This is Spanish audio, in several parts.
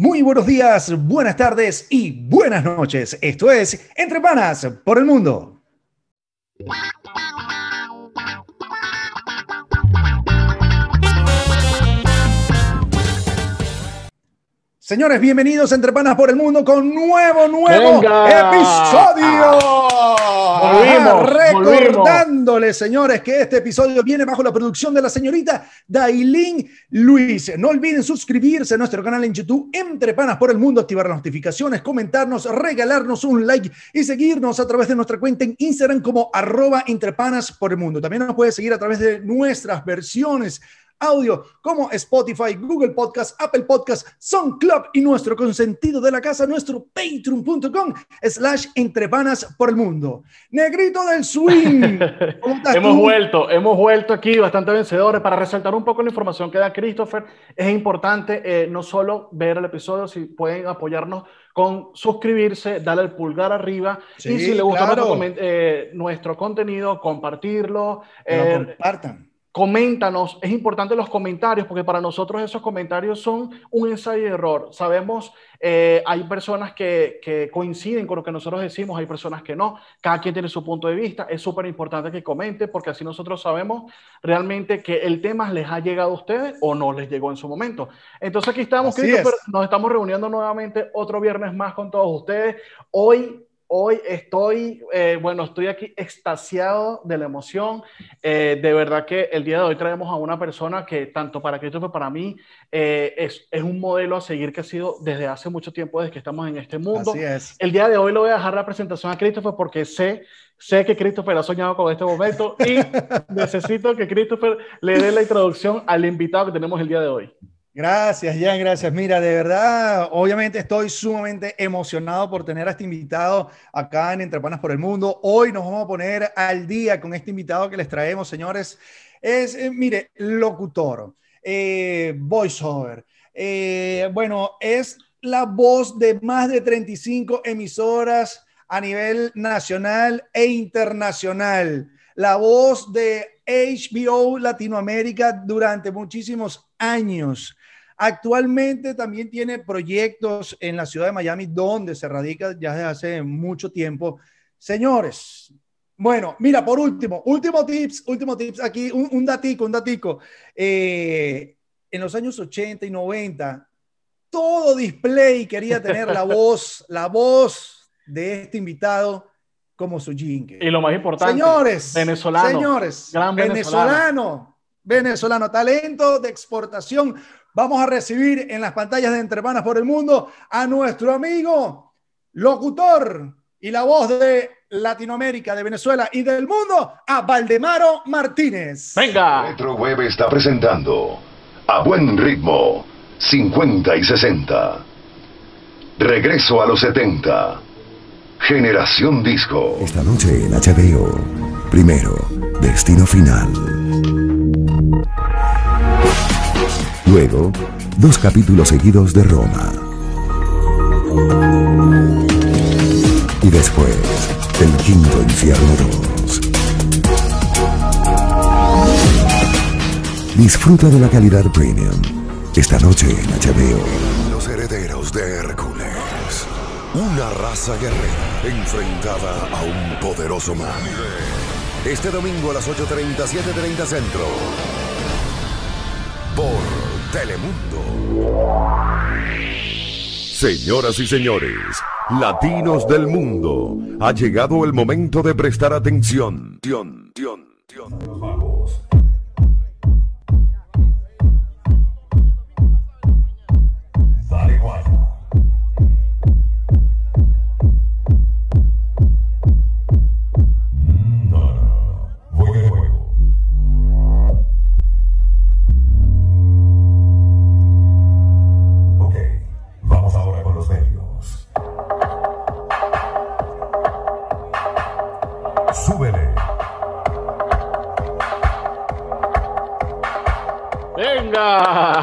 Muy buenos días, buenas tardes y buenas noches. Esto es Entre Panas por el Mundo. Señores, bienvenidos a Entre Panas por el Mundo con nuevo Venga. Episodio. Recordándoles, señores, que este episodio viene bajo la producción de la señorita Dailyn Luis. No olviden suscribirse a nuestro canal en YouTube Entre Panas por el Mundo, activar las notificaciones, comentarnos, regalarnos un like y seguirnos a través de nuestra cuenta en Instagram como @entrepanasporelmundo. También nos puede seguir a través de nuestras versiones audio como Spotify, Google Podcast, Apple Podcast, SoundCloud y nuestro consentido de la casa, nuestro patreon.com/entrepanasporelmundo. Negrito del Swing, ¿cómo estás? hemos vuelto aquí bastante vencedores. Para resaltar un poco la información que da Christopher, es importante no solo ver el episodio, si pueden apoyarnos con suscribirse, darle el pulgar arriba, sí, y si les gusta nuestro contenido, compartirlo. Lo compartan. Coméntanos, es importante los comentarios, porque para nosotros esos comentarios son un ensayo y error. Sabemos, hay personas que coinciden con lo que nosotros decimos, hay personas que no, cada quien tiene su punto de vista. Es súper importante que comente, porque así nosotros sabemos realmente que el tema les ha llegado a ustedes o no les llegó en su momento. Entonces aquí estamos, Christopher, nos estamos reuniendo nuevamente otro viernes más con todos ustedes. Hoy estoy, estoy aquí extasiado de la emoción. De verdad que el día de hoy traemos a una persona que tanto para Christopher como para mí es un modelo a seguir, que ha sido desde hace mucho tiempo, desde que estamos en este mundo. Así es. El día de hoy le voy a dejar la presentación a Christopher porque sé que Christopher ha soñado con este momento y necesito que Christopher le dé la introducción al invitado que tenemos el día de hoy. Gracias, Jan, gracias. Mira, de verdad, obviamente estoy sumamente emocionado por tener a este invitado acá en Entre Panas por el Mundo. Hoy nos vamos a poner al día con este invitado que les traemos, señores. Es, mire, locutor, voiceover, es la voz de más de 35 emisoras a nivel nacional e internacional. La voz de HBO Latinoamérica durante muchísimos años. Actualmente también tiene proyectos en la ciudad de Miami, donde se radica ya desde hace mucho tiempo. Señores, bueno, mira, por último tips aquí, un datico. En los años 80 y 90, todo display quería tener la voz de este invitado como su jingle. Y lo más importante, señores, venezolano, talento de exportación. Vamos a recibir en las pantallas de Entre Panas por el Mundo a nuestro amigo, locutor y la voz de Latinoamérica, de Venezuela y del mundo, a Valdemaro Martínez. Venga. Retro Web está presentando a buen ritmo 50 y 60. Regreso a los 70. Generación Disco. Esta noche en HBO. Primero, Destino Final. Luego, 2 capítulos seguidos de Roma. Y después, El Quinto Infierno 2. Disfruta de la calidad premium. Esta noche en HBO. Los herederos de Hércules. Una raza guerrera enfrentada a un poderoso mal. Este domingo a las 8:30, 7:30 Centro. Por Telemundo. Señoras y señores, latinos del mundo, ha llegado el momento de prestar atención. Dale guay.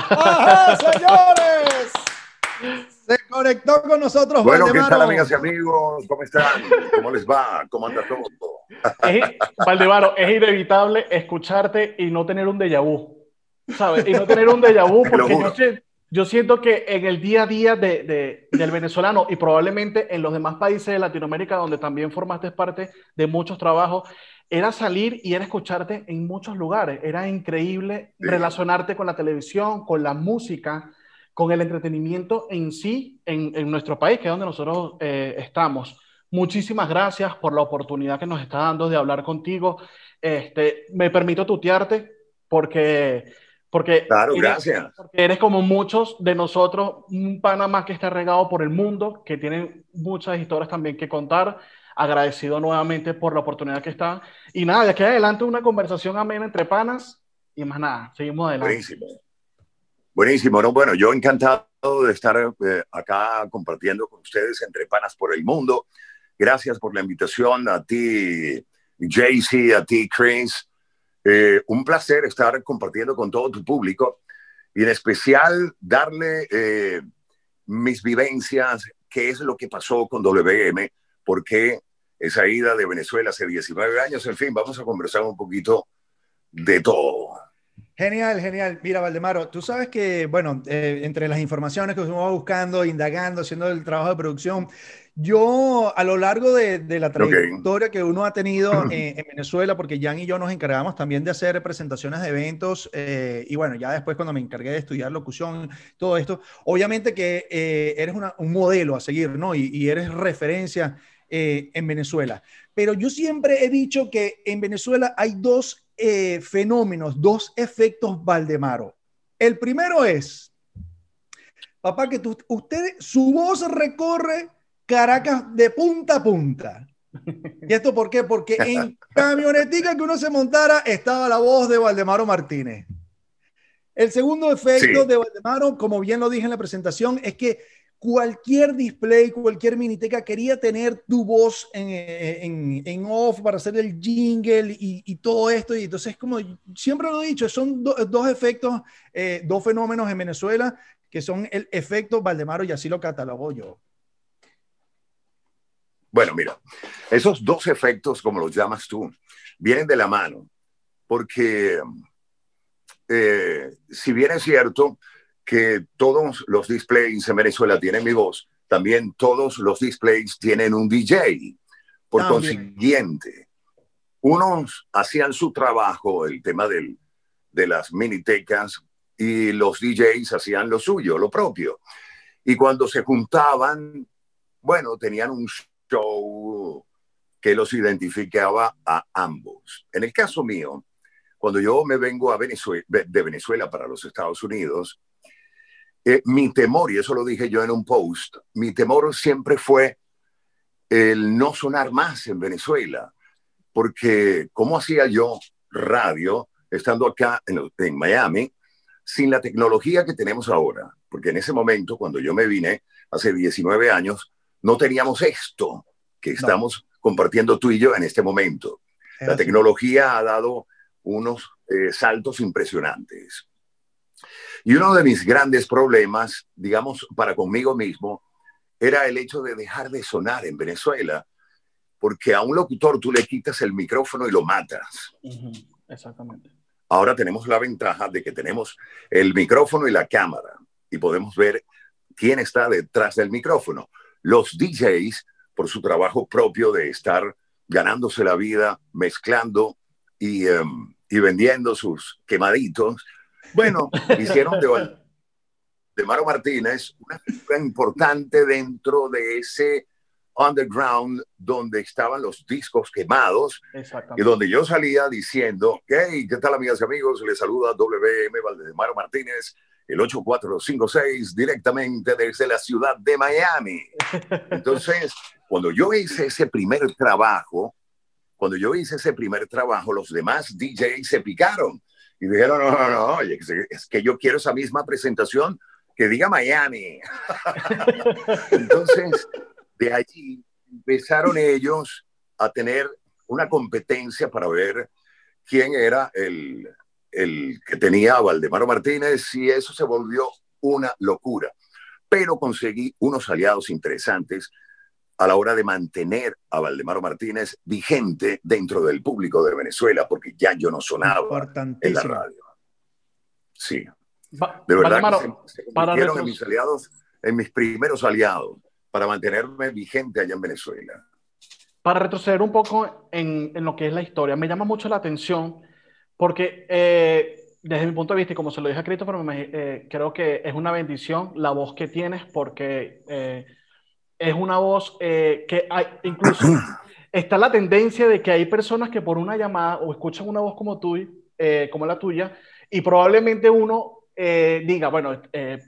¡Ajá, señores! Se conectó con nosotros. Bueno, Valdemaro. ¿Qué tal, amigas y amigos? ¿Cómo están? ¿Cómo les va? ¿Cómo anda todo? Valdemaro, es inevitable escucharte y no tener un déjà vu, ¿sabes? Y no tener un déjà vu, porque yo, yo siento que en el día a día del venezolano y probablemente en los demás países de Latinoamérica donde también formaste parte de muchos trabajos, era salir y era escucharte en muchos lugares. Era increíble relacionarte con la televisión, con la música, con el entretenimiento en sí, en nuestro país, que es donde nosotros estamos. Muchísimas gracias por la oportunidad que nos está dando de hablar contigo. Me permito tutearte porque claro, gracias. Porque eres como muchos de nosotros, un pana más que está regado por el mundo, que tiene muchas historias también que contar. Agradecido nuevamente por la oportunidad que está. Y nada, de aquí adelante una conversación amena entre panas y más nada. Seguimos adelante. Buenísimo. Buenísimo, ¿no? Bueno, yo encantado de estar acá compartiendo con ustedes Entre Panas por el Mundo. Gracias por la invitación a ti, JC, a ti, Chris. Un placer estar compartiendo con todo tu público y en especial darle mis vivencias, qué es lo que pasó con WM, por qué esa ida de Venezuela hace 19 años. En fin, vamos a conversar un poquito de todo. Genial, genial. Mira, Valdemaro, tú sabes que, bueno, entre las informaciones que estuvimos buscando, indagando, haciendo el trabajo de producción, yo a lo largo de la trayectoria que uno ha tenido en Venezuela, porque Jan y yo nos encargamos también de hacer presentaciones de eventos, y bueno, ya después cuando me encargué de estudiar locución, todo esto, obviamente que eres un modelo a seguir, ¿no? Y eres referencia en Venezuela. Pero yo siempre he dicho que en Venezuela hay dos fenómenos, dos efectos Valdemaro. El primero es, papá, que su voz recorre Caracas de punta a punta. ¿Y esto por qué? Porque en camionetica que uno se montara estaba la voz de Valdemaro Martínez. El segundo efecto de Valdemaro, como bien lo dije en la presentación, es que cualquier display, cualquier miniteca quería tener tu voz en off para hacer el jingle y todo esto. Y entonces, como siempre lo he dicho, son dos efectos, dos fenómenos en Venezuela que son el efecto Valdemaro y así lo catalogo yo. Bueno, mira, esos dos efectos, como los llamas tú, vienen de la mano. Porque si bien es cierto que todos los displays en Venezuela tienen mi voz, también todos los displays tienen un DJ. Por consiguiente, unos hacían su trabajo, el tema de las minitecas, y los DJs hacían lo suyo, lo propio. Y cuando se juntaban, bueno, tenían un show que los identificaba a ambos. En el caso mío, cuando yo me vengo de Venezuela para los Estados Unidos, mi temor, y eso lo dije yo en un post, mi temor siempre fue el no sonar más en Venezuela, porque ¿cómo hacía yo radio estando acá en Miami sin la tecnología que tenemos ahora? Porque en ese momento, cuando yo me vine, hace 19 años, no teníamos esto que estamos compartiendo tú y yo en este momento. La tecnología ha dado unos saltos impresionantes. Y uno de mis grandes problemas, digamos, para conmigo mismo, era el hecho de dejar de sonar en Venezuela, porque a un locutor tú le quitas el micrófono y lo matas. Exactamente. Ahora tenemos la ventaja de que tenemos el micrófono y la cámara, y podemos ver quién está detrás del micrófono. Los DJs, por su trabajo propio de estar ganándose la vida, mezclando y vendiendo sus quemaditos, bueno, hicieron de Valdemaro Martínez una figura importante dentro de ese underground donde estaban los discos quemados y donde yo salía diciendo, hey, ¿qué tal, amigas y amigos? Les saluda WM Valdemaro Martínez, el 8456, directamente desde la ciudad de Miami. Entonces, cuando yo hice ese primer trabajo, los demás DJs se picaron. Y dijeron, no, es que yo quiero esa misma presentación que diga Miami. Entonces, de allí empezaron ellos a tener una competencia para ver quién era el que tenía a Valdemaro Martínez y eso se volvió una locura. Pero conseguí unos aliados interesantes a la hora de mantener a Valdemaro Martínez vigente dentro del público de Venezuela, porque ya yo no sonaba en la radio. Sí. De verdad, Valdemaro, que se convirtieron en mis aliados, en mis primeros aliados, para mantenerme vigente allá en Venezuela. Para retroceder un poco en lo que es la historia, me llama mucho la atención porque desde mi punto de vista, y como se lo dije a Christopher, creo que es una bendición la voz que tienes, porque es una voz que hay, incluso está la tendencia de que hay personas que por una llamada o escuchan una voz como tú, como la tuya, y probablemente uno diga, bueno,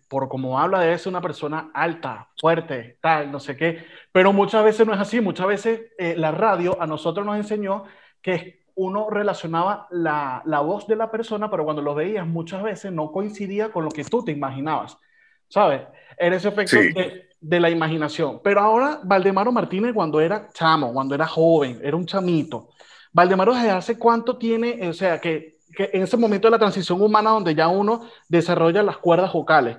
por como habla debe ser una persona alta, fuerte, tal, no sé qué, pero muchas veces no es así. Muchas veces la radio a nosotros nos enseñó que uno relacionaba la voz de la persona, pero cuando lo veías muchas veces no coincidía con lo que tú te imaginabas, ¿sabes? Era ese efecto sí, de la imaginación. Pero ahora Valdemaro Martínez, cuando era chamo, cuando era joven, era un chamito, Valdemaro, ¿desde hace cuánto tiene, o sea, que en ese momento de la transición humana donde ya uno desarrolla las cuerdas vocales,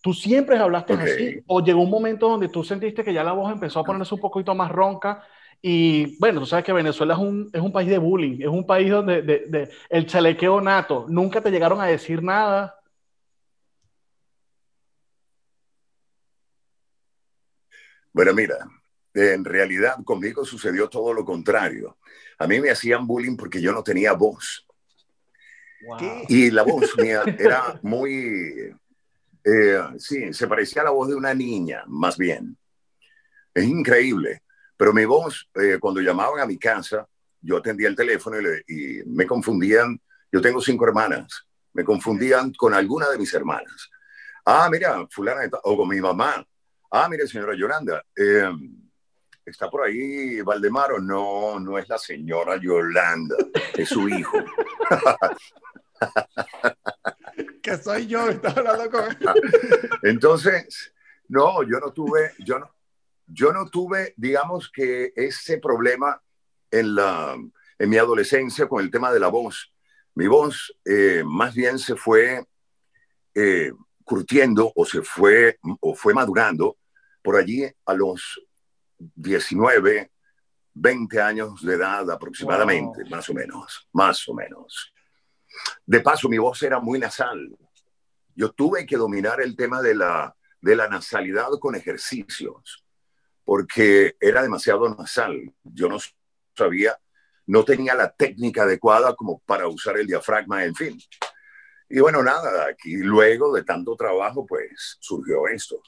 tú siempre hablaste así, o llegó un momento donde tú sentiste que ya la voz empezó a ponerse un poquito más ronca? Y bueno, tú sabes que Venezuela es un país de bullying, es un país donde el chalequeo nato. ¿Nunca te llegaron a decir nada? Bueno, mira, en realidad conmigo sucedió todo lo contrario. A mí me hacían bullying porque yo no tenía voz. Wow. Y la voz mía era muy... sí, se parecía a la voz de una niña, más bien. Es increíble. Pero mi voz, cuando llamaban a mi casa, yo atendía el teléfono y me confundían. Yo tengo 5 hermanas. Me confundían con alguna de mis hermanas. Ah, mira, fulana, o con mi mamá. Ah, mire, señora Yolanda, ¿está por ahí Valdemaro? No, no es la señora Yolanda, es su hijo. Que soy yo, está hablando con él. Entonces, no, yo no tuve, digamos que ese problema en mi adolescencia con el tema de la voz. Mi voz más bien se fue curtiendo o fue madurando por allí a los 19, 20 años de edad aproximadamente, wow, más o menos. De paso, mi voz era muy nasal. Yo tuve que dominar el tema de la nasalidad con ejercicios, porque era demasiado nasal. Yo no sabía, no tenía la técnica adecuada como para usar el diafragma, en fin. Y bueno, nada, aquí luego de tanto trabajo, pues, surgió esto.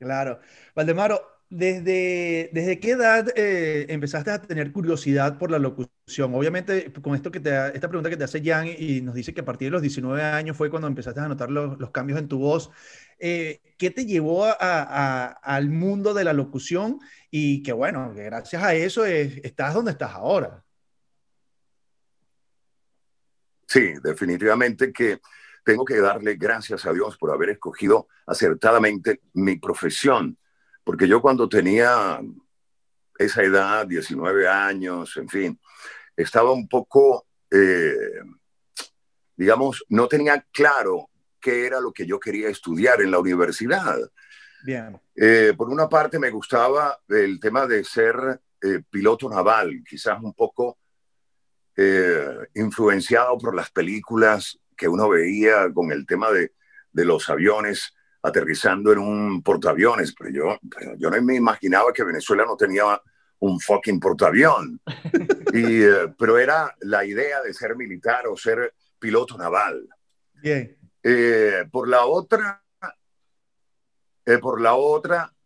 Claro. Valdemaro, ¿desde qué edad empezaste a tener curiosidad por la locución? Obviamente, con esto esta pregunta que te hace Jan, y nos dice que a partir de los 19 años fue cuando empezaste a notar los cambios en tu voz. ¿Qué te llevó al mundo de la locución? Y que bueno, que gracias a eso estás donde estás ahora. Sí, definitivamente que tengo que darle gracias a Dios por haber escogido acertadamente mi profesión, porque yo cuando tenía esa edad, 19 años, en fin, estaba un poco, digamos, no tenía claro qué era lo que yo quería estudiar en la universidad. Bien. Por una parte me gustaba el tema de ser piloto naval, quizás un poco... influenciado por las películas que uno veía con el tema de los aviones aterrizando en un portaaviones, pero yo no me imaginaba que Venezuela no tenía un fucking portaavión. Y, pero era la idea de ser militar o ser piloto naval. Bien. Por la otra,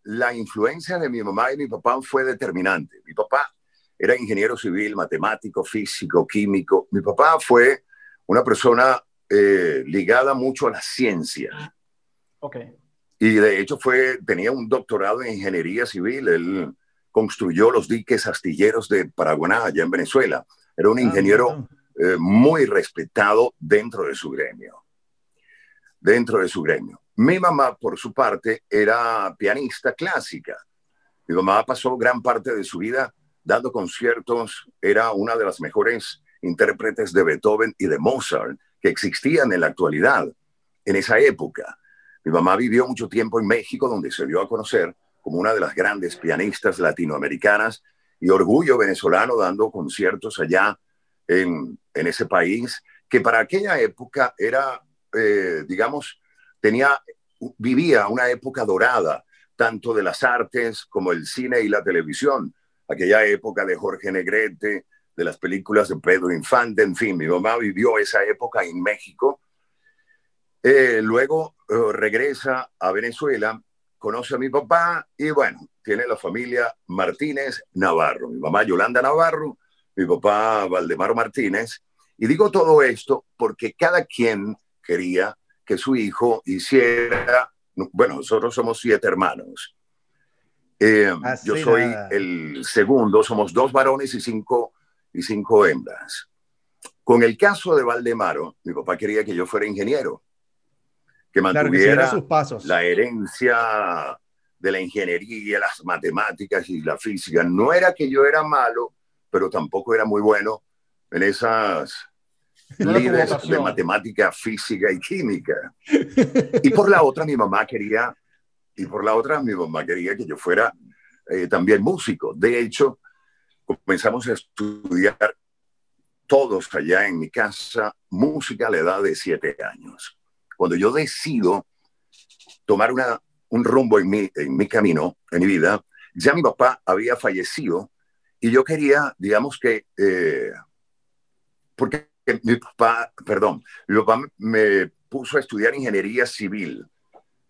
la influencia de mi mamá y mi papá fue determinante. Mi papá era ingeniero civil, matemático, físico, químico. Mi papá fue una persona ligada mucho a la ciencia. Okay. Y de hecho tenía un doctorado en ingeniería civil. Él construyó los diques astilleros de Paraguaná, allá en Venezuela. Era un ingeniero muy respetado dentro de su gremio. Mi mamá, por su parte, era pianista clásica. Mi mamá pasó gran parte de su vida dando conciertos, era una de las mejores intérpretes de Beethoven y de Mozart que existían en la actualidad, en esa época. Mi mamá vivió mucho tiempo en México, donde se dio a conocer como una de las grandes pianistas latinoamericanas y orgullo venezolano dando conciertos allá en ese país, que para aquella época era, digamos, vivía una época dorada, tanto de las artes como el cine y la televisión. Aquella época de Jorge Negrete, de las películas de Pedro Infante, en fin, mi mamá vivió esa época en México. Luego regresa a Venezuela, conoce a mi papá y bueno, tiene la familia Martínez Navarro. Mi mamá Yolanda Navarro, mi papá Valdemaro Martínez. Y digo todo esto porque cada quien quería que su hijo hiciera... Bueno, nosotros somos 7 hermanos. Yo soy el segundo, somos 2 varones y 5 hembras. Con el caso de Valdemaro, mi papá quería que yo fuera ingeniero, que mantuviera sus pasos, la herencia de la ingeniería, las matemáticas y la física. No era que yo era malo, pero tampoco era muy bueno en esas líderes de matemática, física y química. Y por la otra, mi mamá quería... que yo fuera también músico. De hecho, comenzamos a estudiar todos allá en mi casa música a la edad de 7 años. Cuando yo decido tomar un rumbo en mi camino, en mi vida, ya mi papá había fallecido y yo quería, digamos que... porque mi papá me puso a estudiar ingeniería civil.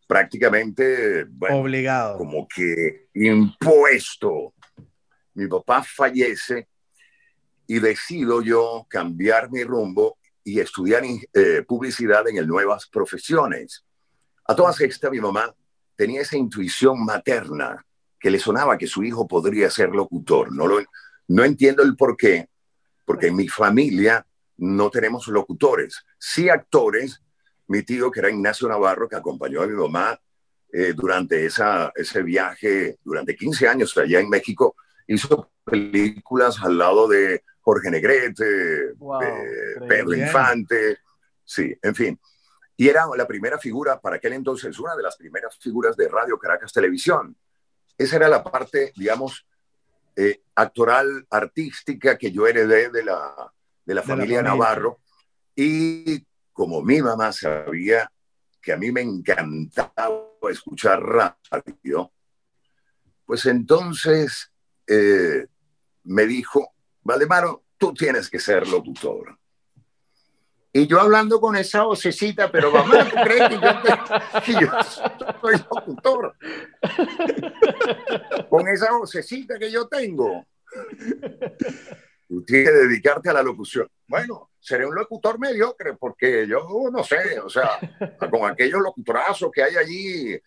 Prácticamente, bueno, obligado, como que impuesto. Mi papá fallece y decido yo cambiar mi rumbo y estudiar publicidad en el Nuevas Profesiones. A todas estas, mi mamá tenía esa intuición materna que le sonaba que su hijo podría ser locutor. No entiendo el por qué, porque en mi familia no tenemos locutores, sí actores. Mi tío, que era Ignacio Navarro, que acompañó a mi mamá durante ese viaje, durante 15 años allá en México, hizo películas al lado de Jorge Negrete, Pedro Infante, sí, en fin. Y era la primera figura, para aquel entonces, una de las primeras figuras de Radio Caracas Televisión. Esa era la parte, digamos, actoral, artística que yo heredé de la familia Navarro. Y... como mi mamá sabía que a mí me encantaba escuchar radio, pues entonces me dijo: Valdemaro, tú tienes que ser locutor. Y yo hablando con esa vocecita, pero mamá, ¿tú crees que yo soy locutor? Con esa vocecita que yo tengo. Tú tienes que dedicarte a la locución. Bueno, seré un locutor mediocre, porque yo no sé, o sea, con aquellos locutorazos que hay allí,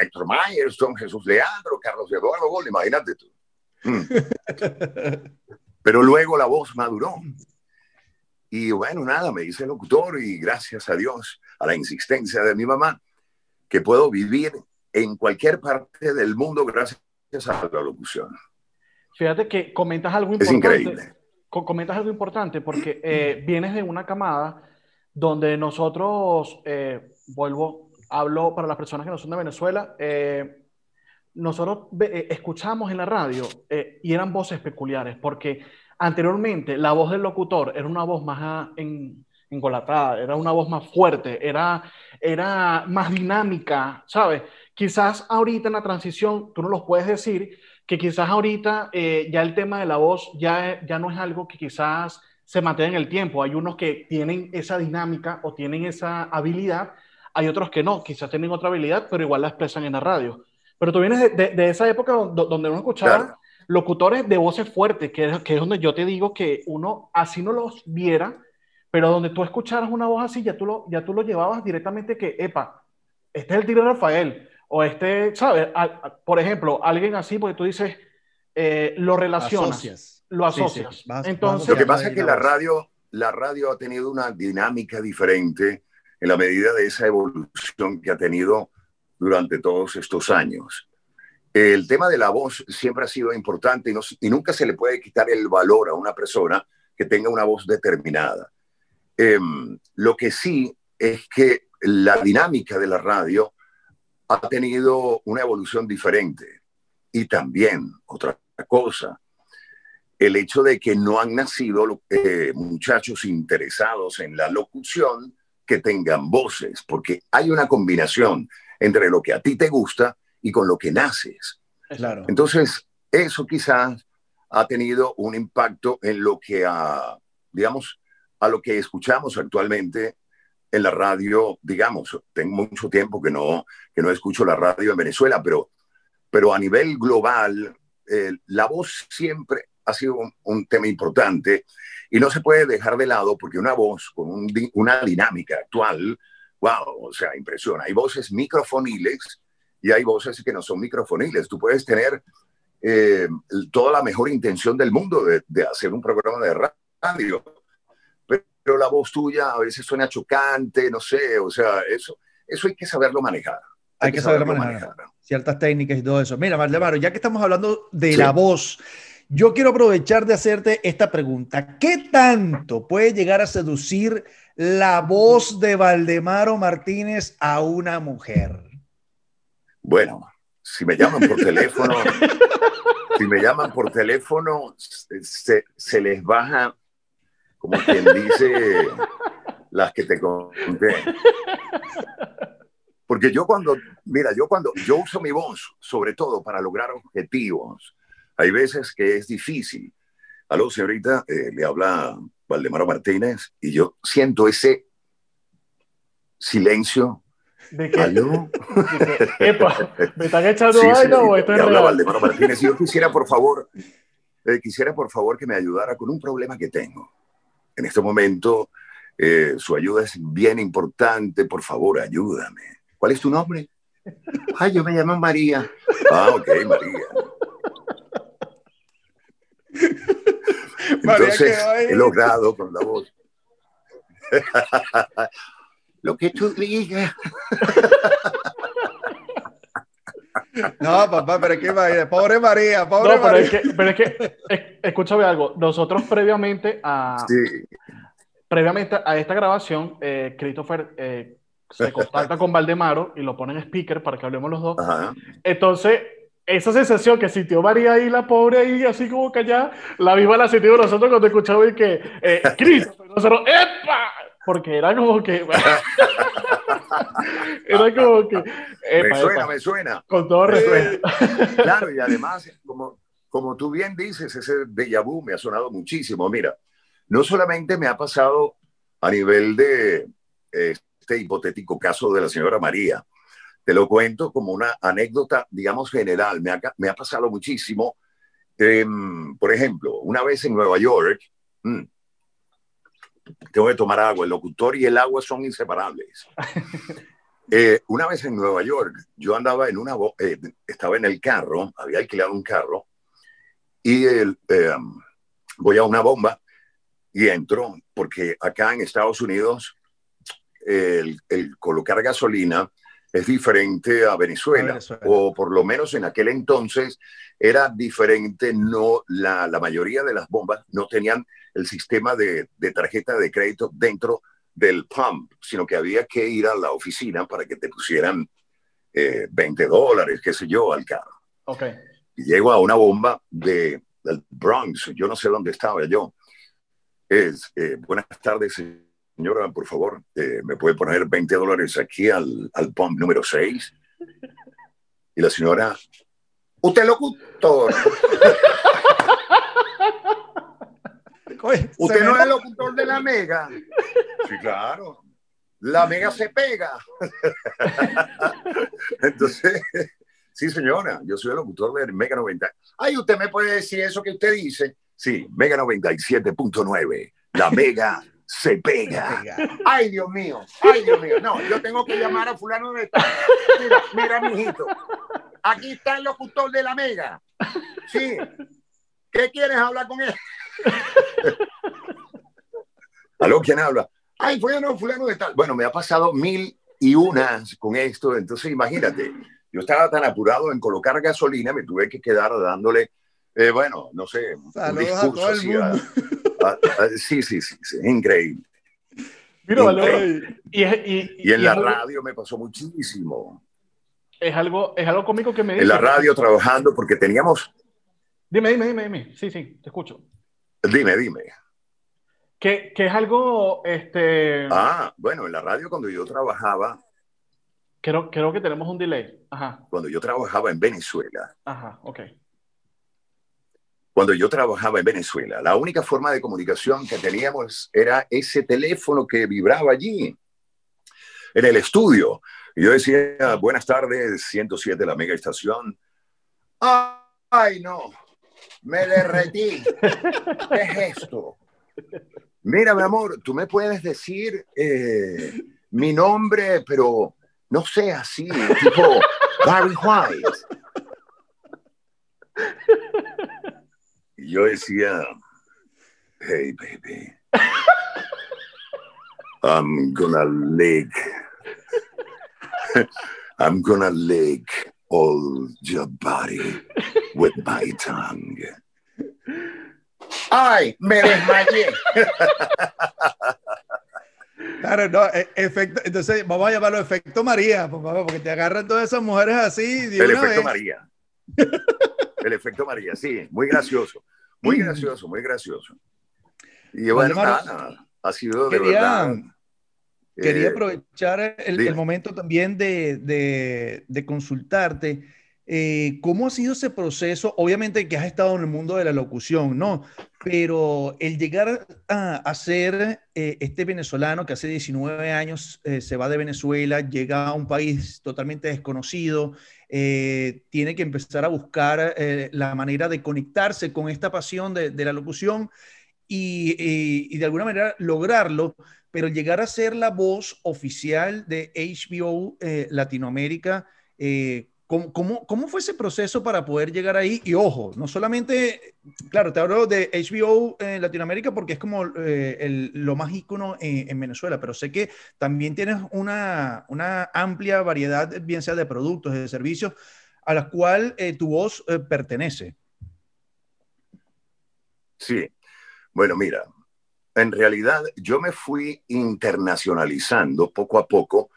Héctor Mayer, Jesús Leandro, Carlos Eduardo, imagínate tú. Pero luego la voz maduró. Y bueno, nada, me hice locutor y gracias a Dios, a la insistencia de mi mamá, que puedo vivir en cualquier parte del mundo gracias a la locución. Fíjate que comentas algo importante. Es increíble. Comentas algo importante porque vienes de una camada donde nosotros, hablo para las personas que no son de Venezuela, nosotros escuchamos en la radio y eran voces peculiares, porque anteriormente la voz del locutor era una voz más engolatada, era una voz más fuerte, era más dinámica, ¿sabes? Quizás ahorita en la transición tú no los puedes decir, que quizás ahorita ya el tema de la voz ya no es algo que quizás se mantenga en el tiempo. Hay unos que tienen esa dinámica o tienen esa habilidad, hay otros que no, quizás tienen otra habilidad, pero igual la expresan en la radio. Pero tú vienes de esa época donde uno escuchaba claro, locutores de voces fuertes, que es donde yo te digo que uno así no los viera, pero donde tú escucharas una voz así, ya tú lo llevabas directamente que, epa, este es el Tigre Rafael. O ¿sabes? Por ejemplo, alguien así, porque tú dices, lo relacionas, lo asocias. Sí, sí. Entonces, lo que pasa es que la radio ha tenido una dinámica diferente en la medida de esa evolución que ha tenido durante todos estos años. El tema de la voz siempre ha sido importante y nunca se le puede quitar el valor a una persona que tenga una voz determinada. Lo que sí es que la dinámica de la radio ha tenido una evolución diferente. Y también, otra cosa, el hecho de que no han nacido muchachos interesados en la locución que tengan voces, porque hay una combinación entre lo que a ti te gusta y con lo que naces. Claro. Entonces, eso quizás ha tenido un impacto en lo que, digamos, a lo que escuchamos actualmente en la radio, digamos. Tengo mucho tiempo que no escucho la radio en Venezuela, pero a nivel global, la voz siempre ha sido un tema importante y no se puede dejar de lado, porque una voz con una dinámica actual, wow, o sea, impresiona. Hay voces microfoniles y hay voces que no son microfoniles. Tú puedes tener toda la mejor intención del mundo de hacer un programa de radio, pero la voz tuya a veces suena chocante, no sé, o sea, eso hay que saberlo manejar. Hay que saberlo manejar, ciertas técnicas y todo eso. Mira, Valdemaro, ya que estamos hablando de la voz, yo quiero aprovechar de hacerte esta pregunta. ¿Qué tanto puede llegar a seducir la voz de Valdemaro Martínez a una mujer? Bueno, si me llaman por teléfono, se les baja, como quien dice, las que te conté. Porque yo uso mi voz, sobre todo para lograr objetivos. Hay veces que es difícil. Aló, señorita, le habla Valdemaro Martínez, y yo siento ese silencio. ¿De qué? ¿Aló? Epa, ¿me están echando vaina o esto es real? Habla Valdemaro Martínez, y yo quisiera por favor que me ayudara con un problema que tengo. En este momento, su ayuda es bien importante, por favor, ayúdame. ¿Cuál es tu nombre? Ay, yo me llamo María. Ah, ok, María. Entonces he logrado con la voz lo que tú digas. No, papá, pero es que pobre María, pobre no, María. Pero es que escúchame algo. Nosotros previamente a esta grabación, Christopher se contacta con Valdemaro y lo pone en speaker para que hablemos los dos. Ajá. Entonces, esa sensación que sintió María ahí, la pobre ahí, así como callada, la misma la sentimos nosotros cuando escuchamos y que Christopher, nosotros, ¡epa! Porque era como que... era como que... Epa, me suena. Con todo resuena. Claro, y además, como tú bien dices, ese déjà vu me ha sonado muchísimo. Mira, no solamente me ha pasado a nivel de este hipotético caso de la señora María. Te lo cuento como una anécdota, digamos, general. Me ha pasado muchísimo. Por ejemplo, una vez en Nueva York... tengo que tomar agua, el locutor y el agua son inseparables. Una vez en Nueva York, yo andaba en estaba en el carro, había alquilado un carro, y voy a una bomba y entro, porque acá en Estados Unidos el colocar gasolina es diferente a Venezuela, o por lo menos en aquel entonces era diferente. No, la mayoría de las bombas no tenían el sistema de tarjeta de crédito dentro del pump, sino que había que ir a la oficina para que te pusieran $20, qué sé yo, al carro. Okay. Y llego a una bomba del Bronx, yo no sé dónde estaba yo. Buenas tardes, señora, por favor, ¿me puede poner $20 aquí al pump número 6? Y la señora, usted locutor. ¿Usted no es el locutor de la Mega? Sí, claro. La Mega se pega. Entonces, sí, señora, yo soy el locutor de Mega 90. Ay, ¿usted me puede decir eso que usted dice? Sí, Mega 97.9. La Mega se pega. Ay, Dios mío. Ay, Dios mío. No, yo tengo que llamar a fulano de tal. Mira, mijito. Aquí está el locutor de la Mega. Sí. ¿Qué quieres hablar con él? ¿Aló? ¿Quién habla? Ay, fulano de tal. Bueno, me ha pasado mil y unas con esto. Entonces, imagínate, yo estaba tan apurado en colocar gasolina, me tuve que quedar dándole, bueno, no sé, un discurso así. Sí, increíble. Mira, increíble. Y en la radio me pasó muchísimo. Es algo cómico que me dice. En la radio trabajando, porque teníamos... Dime. Sí, te escucho. Dime. Que es algo... bueno, en la radio cuando yo trabajaba... Creo que tenemos un delay. Ajá. Cuando yo trabajaba en Venezuela. Ajá, ok. Cuando yo trabajaba en Venezuela, la única forma de comunicación que teníamos era ese teléfono que vibraba allí, en el estudio. Y yo decía, buenas tardes, 107, la mega estación. ¡Ay, no! Me derretí. ¿Qué es esto? Mira, mi amor, tú me puedes decir mi nombre, pero... no sé, así, tipo Barry White. Y yo decía, hey, baby, I'm gonna lick all your body with my tongue. ¡Ay, me desmayé! Claro, no, efecto, entonces vamos a llamarlo efecto María, por favor, porque te agarran todas esas mujeres así. El efecto vez. María. El efecto María, sí, muy gracioso. Muy gracioso, muy gracioso. Y bueno, ha sido de verdad. Quería aprovechar el momento también de consultarte. ¿Cómo ha sido ese proceso? Obviamente que has estado en el mundo de la locución, ¿no? Pero el llegar a ser este venezolano que hace 19 años se va de Venezuela, llega a un país totalmente desconocido, tiene que empezar a buscar la manera de conectarse con esta pasión de la locución y de alguna manera lograrlo, pero llegar a ser la voz oficial de HBO Latinoamérica, ¿Cómo fue ese proceso para poder llegar ahí? Y ojo, no solamente, claro, te hablo de HBO Latinoamérica porque es como lo más ícono en Venezuela, pero sé que también tienes una amplia variedad, bien sea de productos, de servicios, a las cuales tu voz pertenece. Sí, bueno, mira, en realidad yo me fui internacionalizando poco a poco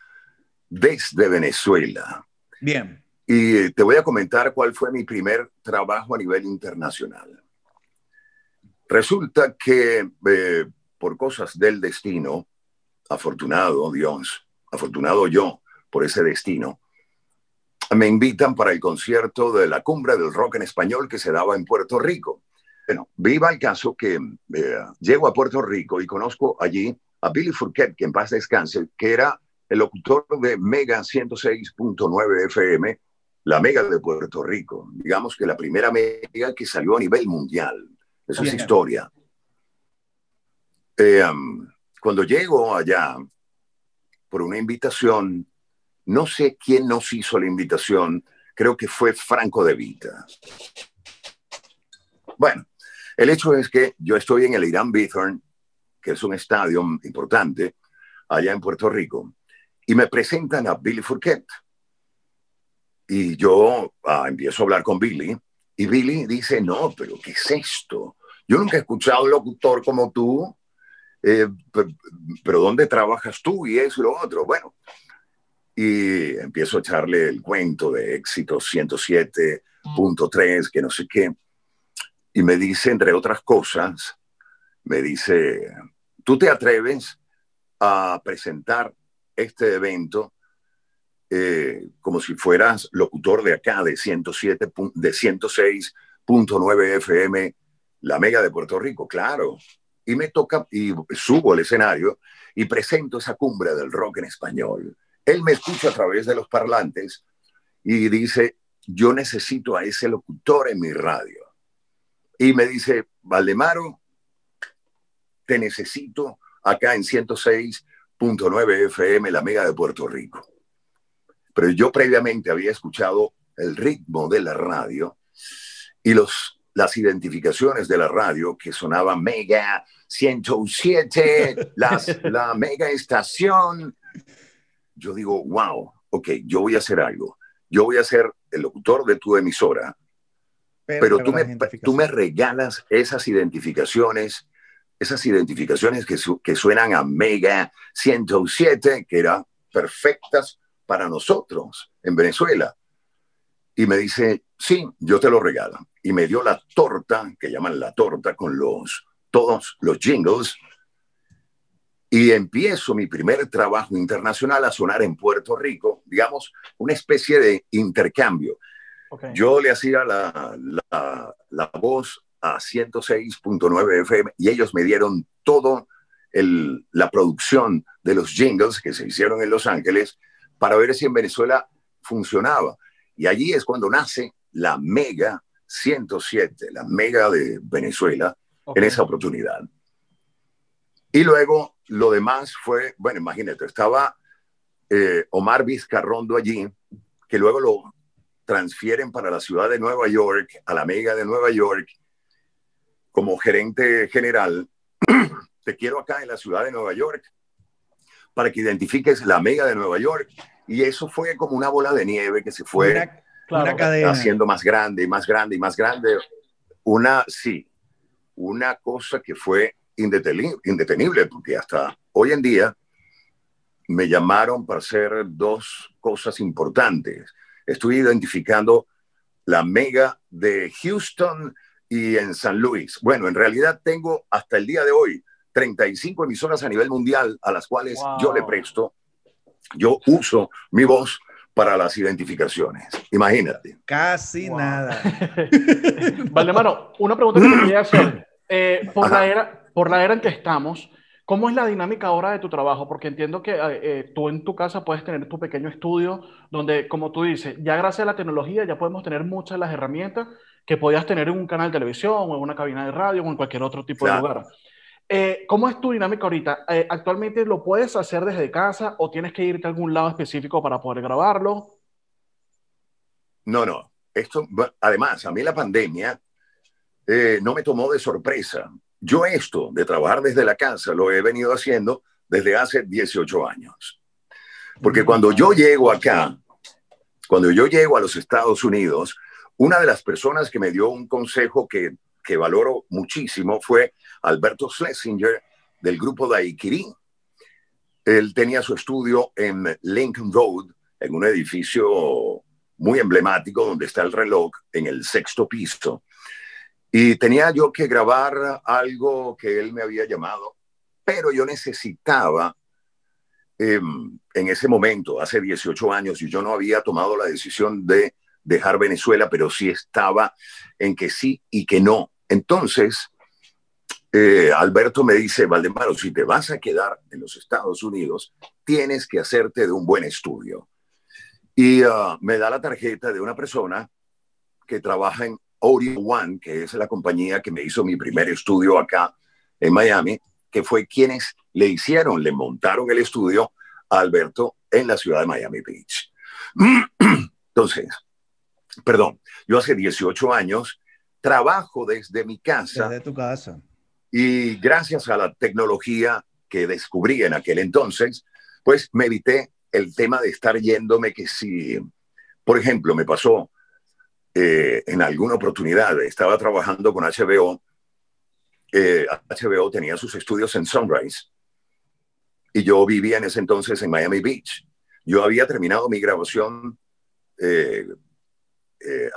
desde Venezuela. Bien. Y te voy a comentar cuál fue mi primer trabajo a nivel internacional. Resulta que por cosas del destino, afortunado Dios, afortunado yo por ese destino, me invitan para el concierto de la Cumbre del Rock en Español que se daba en Puerto Rico. Bueno, viva el caso que llego a Puerto Rico y conozco allí a Billy Fourquette, que en paz descanse, que era el locutor de Mega 106.9 FM, la mega de Puerto Rico. Digamos que la primera mega que salió a nivel mundial. Eso bien. Es historia. Cuando llego allá, por una invitación, no sé quién nos hizo la invitación, creo que fue Franco De Vita. Bueno, el hecho es que yo estoy en el Hiram Bithorn, que es un estadio importante, allá en Puerto Rico. Y me presentan a Billy Fourquette. Y yo empiezo a hablar con Billy. Y Billy dice, no, pero ¿qué es esto? Yo nunca he escuchado a un locutor como tú. Pero ¿dónde trabajas tú? Y eso y lo otro. Bueno, y empiezo a echarle el cuento de Éxito 107.3, que no sé qué. Y me dice, entre otras cosas, me dice, ¿tú te atreves a presentar este evento como si fueras locutor de acá, de 106.9 FM, la mega de Puerto Rico? Claro. Y me toca, y subo al escenario y presento esa cumbre del rock en español. Él me escucha a través de los parlantes y dice, yo necesito a ese locutor en mi radio. Y me dice, Valdemaro, te necesito acá en 106.9 FM, la mega de Puerto Rico. Pero yo previamente había escuchado el ritmo de la radio y las identificaciones de la radio que sonaba Mega 107, la mega estación. Yo digo, wow, ok, yo voy a hacer algo. Yo voy a ser el locutor de tu emisora, pero tú me regalas esas identificaciones que suenan a Mega 107, que eran perfectas para nosotros en Venezuela. Y me dice, sí, yo te lo regalo. Y me dio la torta, que llaman la torta, con todos los jingles Y empiezo mi primer trabajo internacional a sonar en Puerto Rico, digamos, una especie de intercambio. Okay. Yo le hacía la voz a 106.9 FM y ellos me dieron toda la producción de los jingles que se hicieron en Los Ángeles para ver si en Venezuela funcionaba. Y allí es cuando nace la Mega 107, la Mega de Venezuela, okay, en esa oportunidad. Y luego lo demás fue, bueno, imagínate, estaba Omar Vizcarrondo allí, que luego lo transfieren para la ciudad de Nueva York, a la Mega de Nueva York, como gerente general. Te quiero acá en la ciudad de Nueva York, para que identifiques la Mega de Nueva York. Y eso fue como una bola de nieve que se fue una cadena, haciendo más grande y más grande y más grande. Una cosa que fue indetenible, porque hasta hoy en día me llamaron para hacer dos cosas importantes. Estoy identificando la Mega de Houston y en San Luis. Bueno, en realidad tengo hasta el día de hoy 35 emisoras a nivel mundial a las cuales yo le presto, yo uso mi voz para las identificaciones. Imagínate. Casi nada. Valdemaro, una pregunta que quería hacer. Por la era en que estamos, ¿cómo es la dinámica ahora de tu trabajo? Porque entiendo que tú en tu casa puedes tener tu pequeño estudio donde, como tú dices, ya gracias a la tecnología ya podemos tener muchas de las herramientas que podías tener en un canal de televisión o en una cabina de radio o en cualquier otro tipo de lugar. ¿Cómo es tu dinámica ahorita? ¿Actualmente lo puedes hacer desde casa o tienes que irte a algún lado específico para poder grabarlo? No. Esto, además, a mí la pandemia no me tomó de sorpresa. Yo esto de trabajar desde la casa lo he venido haciendo desde hace 18 años. Porque cuando yo llego acá, cuando yo llego a los Estados Unidos, una de las personas que me dio un consejo que valoro muchísimo fue Alberto Schlesinger del grupo de Akirí. Él tenía su estudio en Lincoln Road, en un edificio muy emblemático donde está el reloj, en el 6.º piso. Y tenía yo que grabar algo que él me había llamado, pero yo necesitaba, en ese momento, hace 18 años, y yo no había tomado la decisión de dejar Venezuela, pero sí estaba en que sí y que no. Entonces, Alberto me dice, Valdemaro, si te vas a quedar en los Estados Unidos, tienes que hacerte de un buen estudio. Y me da la tarjeta de una persona que trabaja en Audio One, que es la compañía que me hizo mi primer estudio acá en Miami, que fue quienes le montaron el estudio a Alberto en la ciudad de Miami Beach. Entonces, perdón, yo hace 18 años trabajo desde mi casa. Desde tu casa. Y gracias a la tecnología que descubrí en aquel entonces, pues me evité el tema de estar yéndome que si, por ejemplo, me pasó en alguna oportunidad, estaba trabajando con HBO. HBO tenía sus estudios en Sunrise y yo vivía en ese entonces en Miami Beach. Yo había terminado mi grabación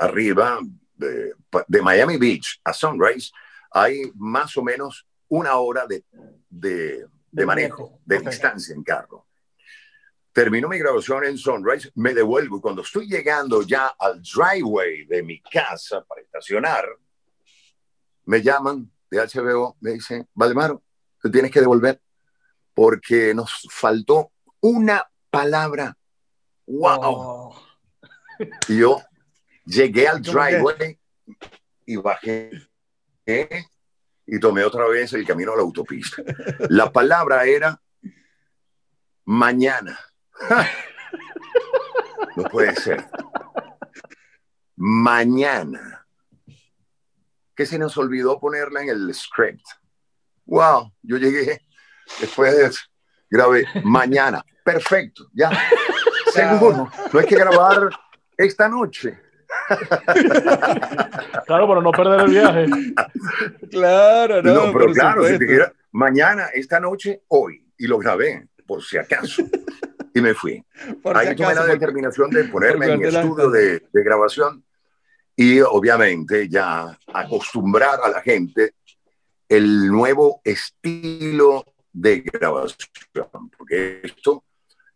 arriba de Miami Beach a Sunrise. Hay más o menos una hora de manejo, de distancia en carro. Termino mi grabación en Sunrise, me devuelvo y cuando estoy llegando ya al driveway de mi casa para estacionar, me llaman de HBO, me dicen, Valdemaro, te tienes que devolver porque nos faltó una palabra. ¡Wow! Oh. Y yo llegué al driveway y bajé y tomé otra vez el camino a la autopista. La palabra era mañana. No puede ser. Mañana. Que se nos olvidó ponerla en el script. Wow, yo llegué después, grabé mañana. Perfecto, ya. Seguro, no hay que grabar esta noche. Claro, para no perder el viaje. Claro, no. No, pero claro, si te dijera, mañana, esta noche, hoy. Y lo grabé, por si acaso. Y me fui. Ahí tomé la determinación de ponerme en mi estudio de grabación y obviamente ya acostumbrar a la gente el nuevo estilo de grabación, porque esto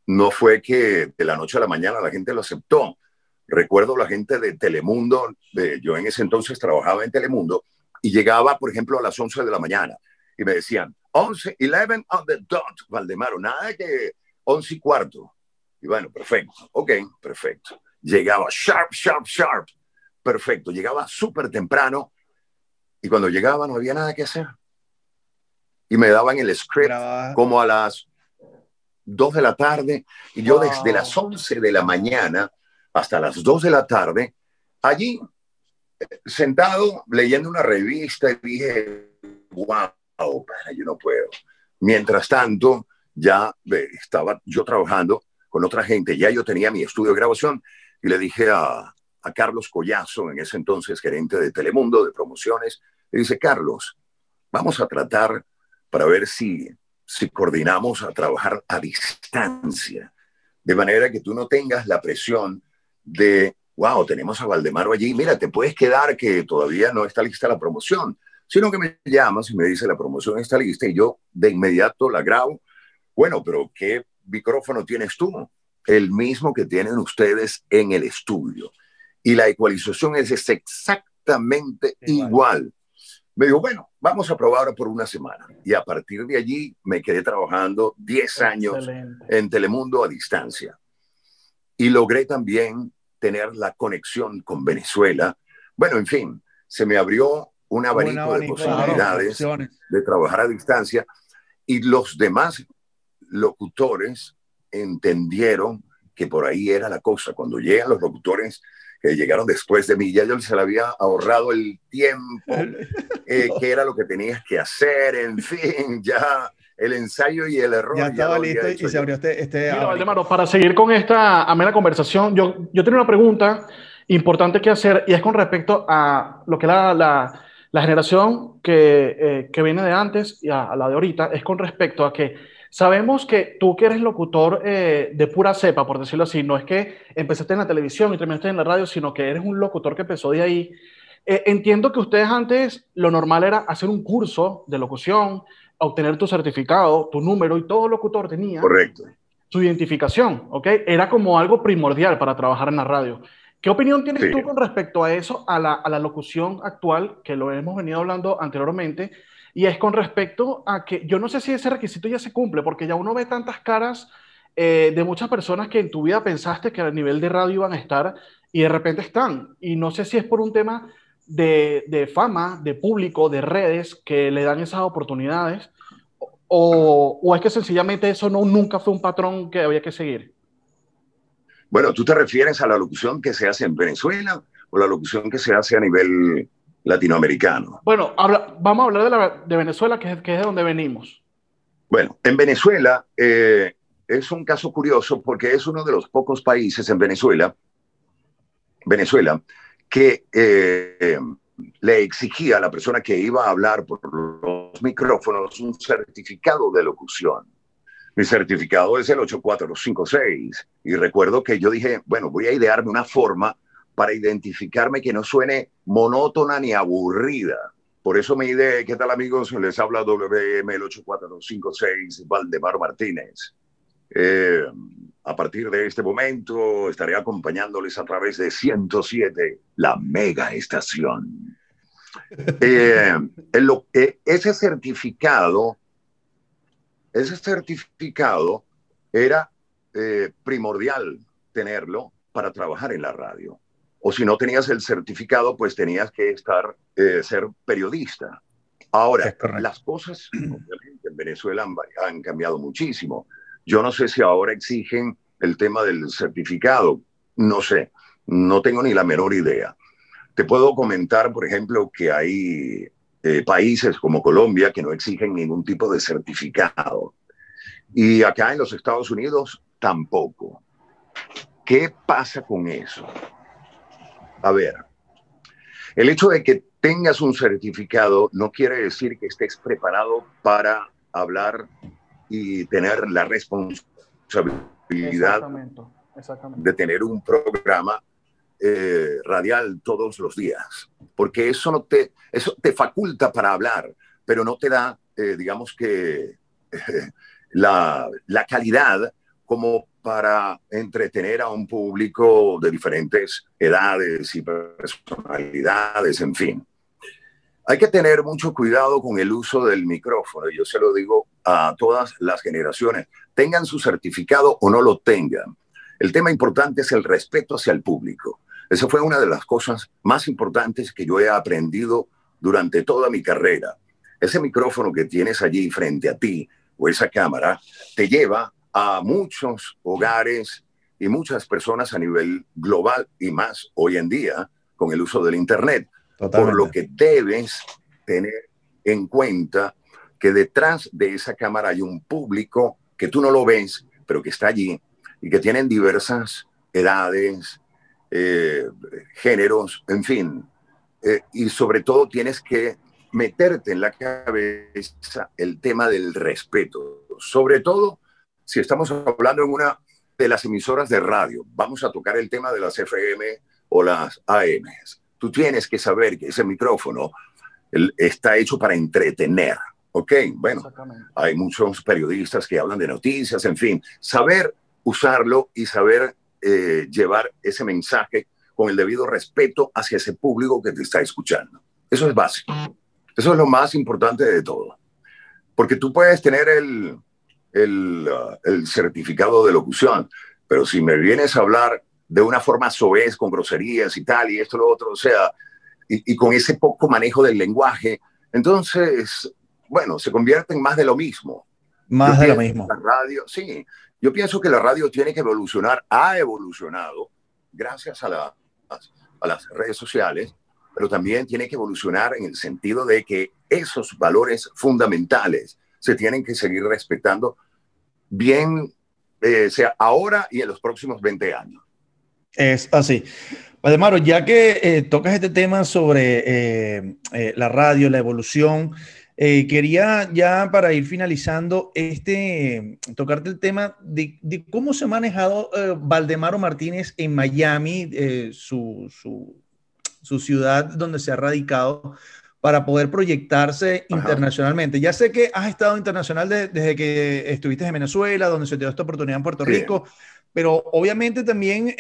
no fue que de la noche a la mañana la gente lo aceptó. Recuerdo la gente de Telemundo, yo en ese entonces trabajaba en Telemundo, y llegaba, por ejemplo, a las 11 de la mañana, y me decían, 11, 11 on the dot, Valdemaro, nada que 11 y cuarto. Y bueno, perfecto, ok, perfecto. Llegaba sharp, sharp, sharp, perfecto. Llegaba súper temprano, y cuando llegaba no había nada que hacer. Y me daban el script como a las 2 de la tarde, y yo desde las 11 de la mañana hasta las 2 de la tarde, allí sentado leyendo una revista, y dije, wow, yo no puedo. Mientras tanto, ya estaba yo trabajando con otra gente, ya yo tenía mi estudio de grabación, y le dije a Carlos Collazo, en ese entonces gerente de Telemundo, de promociones, le dice, Carlos, vamos a tratar para ver si coordinamos a trabajar a distancia, de manera que tú no tengas la presión de, wow, tenemos a Valdemaro allí, mira, te puedes quedar que todavía no está lista la promoción, sino que me llamas y me dice la promoción está lista y yo de inmediato la grabo. Bueno, pero ¿qué micrófono tienes tú? El mismo que tienen ustedes en el estudio. Y la ecualización es exactamente igual. Me dijo, bueno, vamos a probar por una semana. Y a partir de allí me quedé trabajando 10 años en Telemundo a distancia. Y logré también tener la conexión con Venezuela. Bueno, en fin, se me abrió un abanico de posibilidades de trabajar a distancia. Y los demás locutores entendieron que por ahí era la cosa. Cuando llegan los locutores que llegaron después de mí, ya yo se le había ahorrado el tiempo, que era lo que tenías que hacer, en fin, ya el ensayo y el error. Ya estaba listo y se abrió este... Mira, Valdemaro, para seguir con esta amena conversación, yo tengo una pregunta importante que hacer, y es con respecto a lo que la generación que viene de antes y a la de ahorita, es con respecto a que sabemos que tú que eres locutor de pura cepa, por decirlo así, no es que empezaste en la televisión y terminaste en la radio, sino que eres un locutor que empezó de ahí. Entiendo que ustedes antes lo normal era hacer un curso de locución, obtener tu certificado, tu número, y todo locutor tenía su identificación, ¿ok? Era como algo primordial para trabajar en la radio. ¿Qué opinión tienes tú con respecto a eso, a la locución actual, que lo hemos venido hablando anteriormente? Y es con respecto a que yo no sé si ese requisito ya se cumple, porque ya uno ve tantas caras de muchas personas que en tu vida pensaste que a nivel de radio iban a estar y de repente están. Y no sé si es por un tema de fama, de público, de redes que le dan esas oportunidades, o es que sencillamente eso nunca fue un patrón que había que seguir. Bueno, ¿tú te refieres a la locución que se hace en Venezuela o la locución que se hace a nivel latinoamericano? Bueno, vamos a hablar de Venezuela, que es de donde venimos. Bueno, en Venezuela es un caso curioso porque es uno de los pocos países en Venezuela que le exigía a la persona que iba a hablar por los micrófonos un certificado de locución. Mi certificado es el 84256 y recuerdo que yo dije, bueno, voy a idearme una forma para identificarme que no suene monótona ni aburrida. Por eso me ideé, ¿qué tal amigos? Les habla WM el 84256 Valdemaro Martínez. A partir de este momento estaré acompañándoles a través de 107, la mega estación. Ese certificado era primordial tenerlo para trabajar en la radio. O si no tenías el certificado, pues tenías que ser periodista. Ahora, las cosas obviamente en Venezuela han cambiado muchísimo. Yo no sé si ahora exigen el tema del certificado. No sé, no tengo ni la menor idea. Te puedo comentar, por ejemplo, que hay países como Colombia que no exigen ningún tipo de certificado. Y acá en los Estados Unidos tampoco. ¿Qué pasa con eso? A ver, el hecho de que tengas un certificado no quiere decir que estés preparado para hablar y tener la responsabilidad de tener un programa radial todos los días, porque eso te faculta para hablar, pero no te da, digamos que la calidad como para entretener a un público de diferentes edades y personalidades, en fin. Hay que tener mucho cuidado con el uso del micrófono. Yo se lo digo a todas las generaciones, tengan su certificado o no lo tengan. El tema importante es el respeto hacia el público. Esa fue una de las cosas más importantes que yo he aprendido durante toda mi carrera. Ese micrófono que tienes allí frente a ti o esa cámara te lleva a muchos hogares y muchas personas a nivel global y más hoy en día con el uso del Internet. Totalmente. Por lo que debes tener en cuenta que detrás de esa cámara hay un público que tú no lo ves, pero que está allí y que tienen diversas edades, géneros, en fin. Y sobre todo tienes que meterte en la cabeza el tema del respeto. Sobre todo si estamos hablando en una de las emisoras de radio. Vamos a tocar el tema de las FM o las AMs. Tú tienes que saber que ese micrófono está hecho para entretener, ¿ok? Bueno, hay muchos periodistas que hablan de noticias, en fin. Saber usarlo y saber llevar ese mensaje con el debido respeto hacia ese público que te está escuchando. Eso es básico. Eso es lo más importante de todo. Porque tú puedes tener el certificado de locución, pero si me vienes a hablar de una forma soez, con groserías y tal, y esto, lo otro, o sea, y con ese poco manejo del lenguaje, entonces, bueno, se convierte en más de lo mismo. Más de lo mismo. La radio, sí. Yo pienso que la radio tiene que evolucionar, ha evolucionado, gracias a las redes sociales, pero también tiene que evolucionar en el sentido de que esos valores fundamentales se tienen que seguir respetando bien, sea ahora y en los próximos 20 años. Es así. Valdemaro, ya que tocas este tema sobre la radio, la evolución, quería ya para ir finalizando tocarte el tema de cómo se ha manejado Valdemaro Martínez en Miami, su ciudad donde se ha radicado, para poder proyectarse internacionalmente. Ya sé que has estado internacional desde que estuviste en Venezuela, donde se te dio esta oportunidad en Puerto Rico, pero obviamente también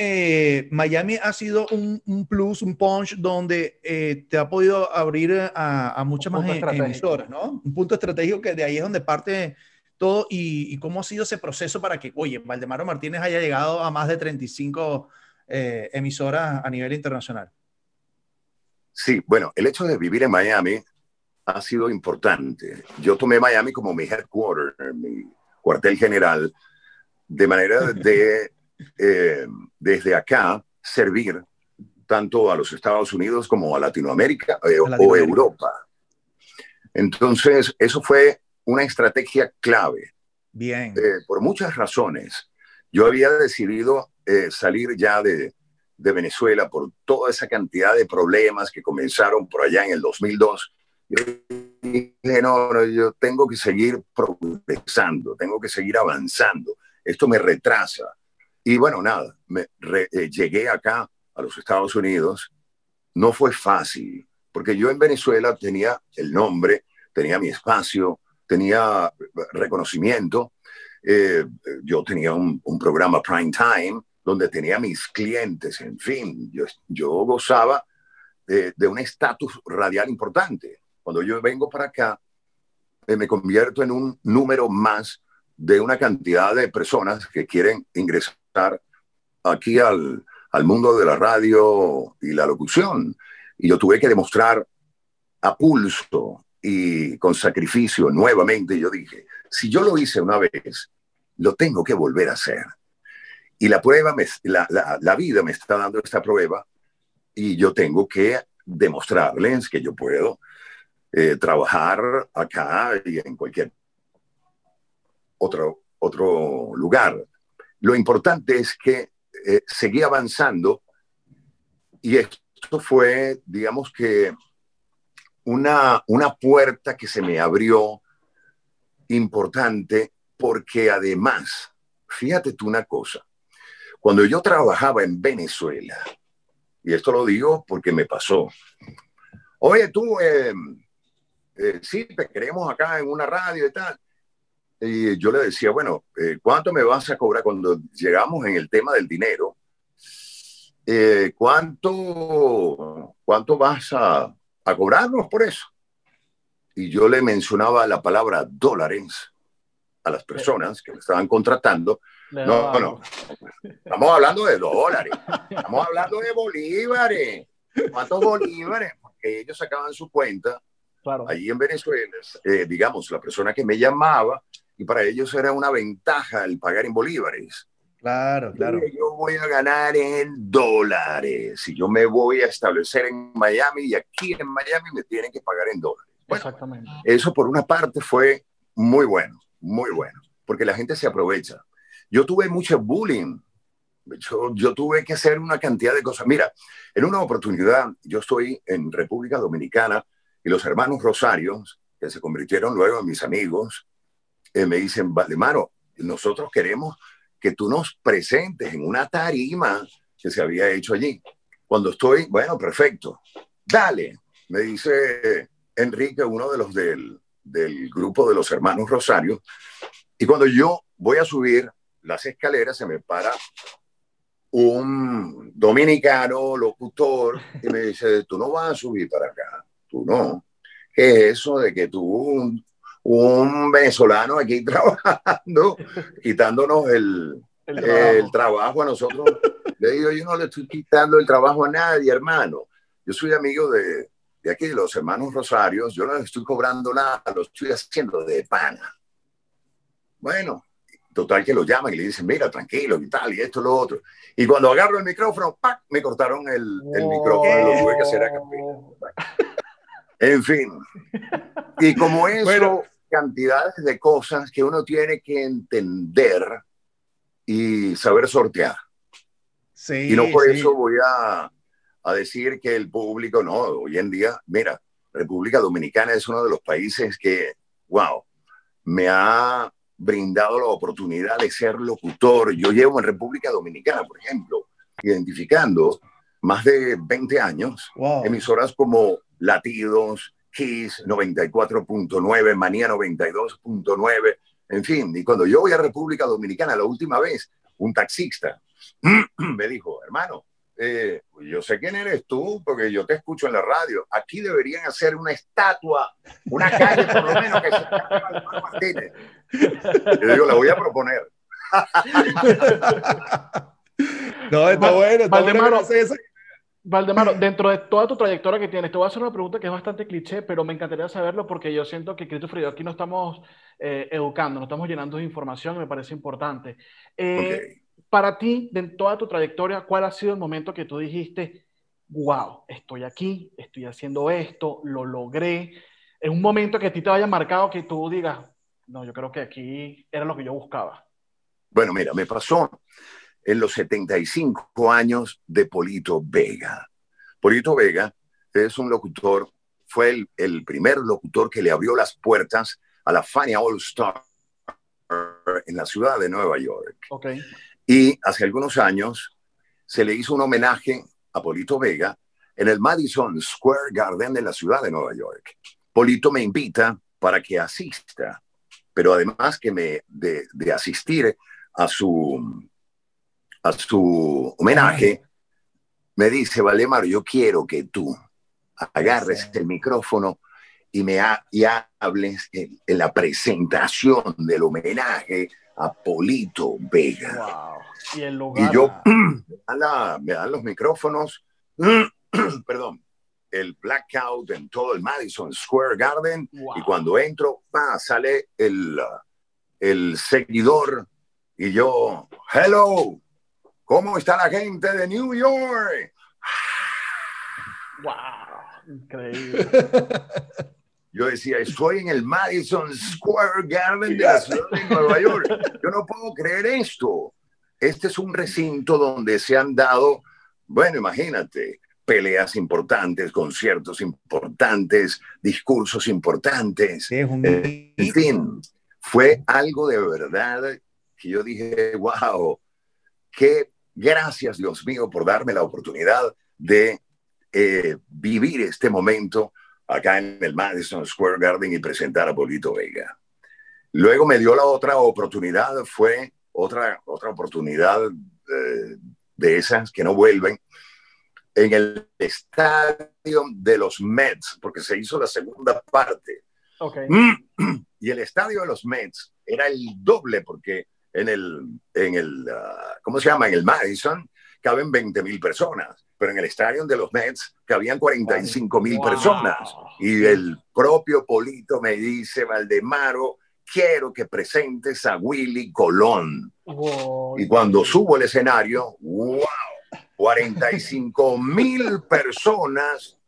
Miami ha sido un plus, un punch, donde te ha podido abrir a muchas más emisoras, ¿no? Un punto estratégico que de ahí es donde parte todo y cómo ha sido ese proceso para que, oye, Valdemaro Martínez haya llegado a más de 35 emisoras a nivel internacional. Sí, bueno, el hecho de vivir en Miami ha sido importante. Yo tomé Miami como mi headquarter, mi cuartel general, de manera de, desde acá, servir tanto a los Estados Unidos como a Latinoamérica, o Europa. Entonces, eso fue una estrategia clave. Bien. Por muchas razones. Yo había decidido salir ya de Venezuela por toda esa cantidad de problemas que comenzaron por allá en el 2002. Yo dije, no, yo tengo que seguir progresando, tengo que seguir avanzando. Esto me retrasa. Y bueno, nada, llegué acá a los Estados Unidos. No fue fácil, porque yo en Venezuela tenía el nombre, tenía mi espacio, tenía reconocimiento. Yo tenía un programa prime time donde tenía mis clientes, en fin. Yo gozaba de un estatus radial importante. Cuando yo vengo para acá, me convierto en un número más de una cantidad de personas que quieren ingresar aquí al mundo de la radio y la locución. Y yo tuve que demostrar a pulso y con sacrificio nuevamente. Yo dije, si yo lo hice una vez, lo tengo que volver a hacer. Y la prueba, la vida me está dando esta prueba y yo tengo que demostrarles que yo puedo trabajar acá y en cualquier otro lugar. Lo importante es que seguí avanzando y esto fue, digamos que, una puerta que se me abrió importante, porque además, fíjate tú una cosa, cuando yo trabajaba en Venezuela, y esto lo digo porque me pasó, oye, tú, sí, te queremos acá en una radio y tal, Y yo le decía, bueno, ¿cuánto me vas a cobrar cuando llegamos en el tema del dinero? ¿Cuánto vas a cobrarnos por eso? Y yo le mencionaba la palabra dólares a las personas que me estaban contratando. No, estamos hablando de dólares, estamos hablando de bolívares. ¿Cuántos bolívares? Porque ellos sacaban su cuenta. Claro. Allí en Venezuela, digamos, la persona que me llamaba, y para ellos era una ventaja el pagar en bolívares. Claro, claro. Yo voy a ganar en dólares. Si yo me voy a establecer en Miami, y aquí en Miami me tienen que pagar en dólares. Bueno, exactamente. Eso por una parte fue muy bueno, porque la gente se aprovecha. Yo tuve mucho bullying. Yo tuve que hacer una cantidad de cosas. Mira, en una oportunidad, yo estoy en República Dominicana, y los hermanos Rosario, que se convirtieron luego en mis amigos, me dicen, Valdemaro, nosotros queremos que tú nos presentes en una tarima que se había hecho allí. Cuando estoy, bueno, perfecto, dale, me dice Enrique, uno de los del grupo de los hermanos Rosario, y cuando yo voy a subir las escaleras, se me para un dominicano, locutor, y me dice, tú no vas a subir para acá. Tú no. ¿Qué es eso de que tú, un venezolano aquí trabajando, quitándonos el trabajo a nosotros? Le digo, yo no le estoy quitando el trabajo a nadie, hermano. Yo soy amigo de aquí, de los hermanos Rosarios. Yo no les estoy cobrando nada, lo estoy haciendo de pana. Bueno, total que lo llaman y le dicen, mira, tranquilo, y tal, y esto, lo otro. Y cuando agarro el micrófono, ¡pac!, me cortaron el micrófono, lo tuve que hacer a Capilla. En fin, y como eso, bueno, cantidades de cosas que uno tiene que entender y saber sortear. Sí, y no por eso voy a decir que el público, no, hoy en día, mira, República Dominicana es uno de los países que, wow, me ha brindado la oportunidad de ser locutor. Yo llevo en República Dominicana, por ejemplo, identificando más de 20 años, wow, emisoras como Latidos, Kiss 94.9, Manía 92.9, en fin. Y cuando yo voy a República Dominicana, la última vez, un taxista me dijo, hermano, yo sé quién eres tú, porque yo te escucho en la radio. Aquí deberían hacer una estatua, una calle por lo menos, que se llame Valdemaro Martínez. Yo digo, la voy a proponer. No, está bueno, está Valdemaro. Bueno, Valdemaro, dentro de toda tu trayectoria que tienes, te voy a hacer una pregunta que es bastante cliché, pero me encantaría saberlo porque yo siento que Christopher y yo aquí no estamos educando, no estamos llenando de información, me parece importante. Okay. Para ti, de toda tu trayectoria, ¿cuál ha sido el momento que tú dijiste, wow, estoy aquí, estoy haciendo esto, lo logré? ¿Es un momento que a ti te haya marcado que tú digas, no, yo creo que aquí era lo que yo buscaba? Bueno, mira, me pasó en los 75 años de Polito Vega. Polito Vega es un locutor, fue el primer locutor que le abrió las puertas a la Fania All Star en la ciudad de Nueva York. Okay. Y hace algunos años se le hizo un homenaje a Polito Vega en el Madison Square Garden de la ciudad de Nueva York. Polito me invita para que asista, pero además que de asistir a su homenaje, me dice, Valdemaro, yo quiero que tú agarres el micrófono y hables en la presentación del homenaje a Polito Vega. Wow. Y el lugar, y yo, me dan los micrófonos, perdón, el blackout en todo el Madison Square Garden, wow, y cuando entro, sale el seguidor, y yo, hello, ¿cómo está la gente de New York? ¡Wow! Increíble. Yo decía, estoy en el Madison Square Garden de la ciudad de Nueva York. Yo no puedo creer esto. Este es un recinto donde se han dado, bueno, imagínate, peleas importantes, conciertos importantes, discursos importantes. Sí, en fin, fue algo de verdad que yo dije, wow, qué gracias, Dios mío, por darme la oportunidad de vivir este momento acá en el Madison Square Garden y presentar a Polito Vega. Luego me dio la otra oportunidad, fue otra oportunidad de esas que no vuelven, en el estadio de los Mets, porque se hizo la segunda parte. Okay. Y el estadio de los Mets era el doble, porque en el Madison caben 20.000 personas, pero en el estadio de los Mets cabían 45.000 personas. Y el propio Polito me dice: Valdemaro, quiero que presentes a Willy Colón. Wow. Y cuando subo al escenario, ¡wow! 45.000 personas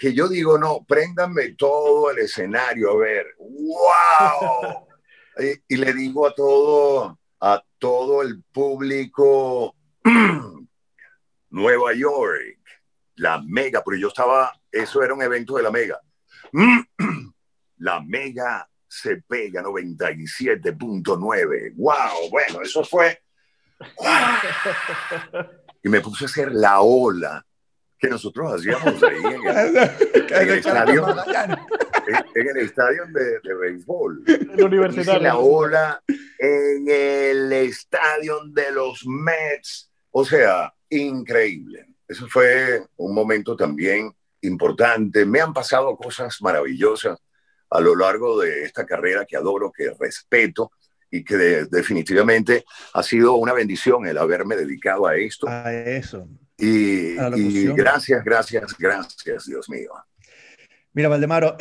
que yo digo, no, préndanme todo el escenario, a ver, ¡wow! Y le digo a todo el público, Nueva York, la Mega, porque yo estaba, eso era un evento de la Mega. La Mega se pega 97.9. ¡Wow! Bueno, eso fue... ¡Wow! Y me puse a hacer la ola que nosotros hacíamos ahí en el estadio de béisbol. Hice la ola en el estadio de los Mets. O sea, increíble. Eso fue un momento también importante. Me han pasado cosas maravillosas a lo largo de esta carrera que adoro, que respeto y que definitivamente ha sido una bendición el haberme dedicado a esto. A eso. Y gracias, Dios mío. Mira, Valdemaro,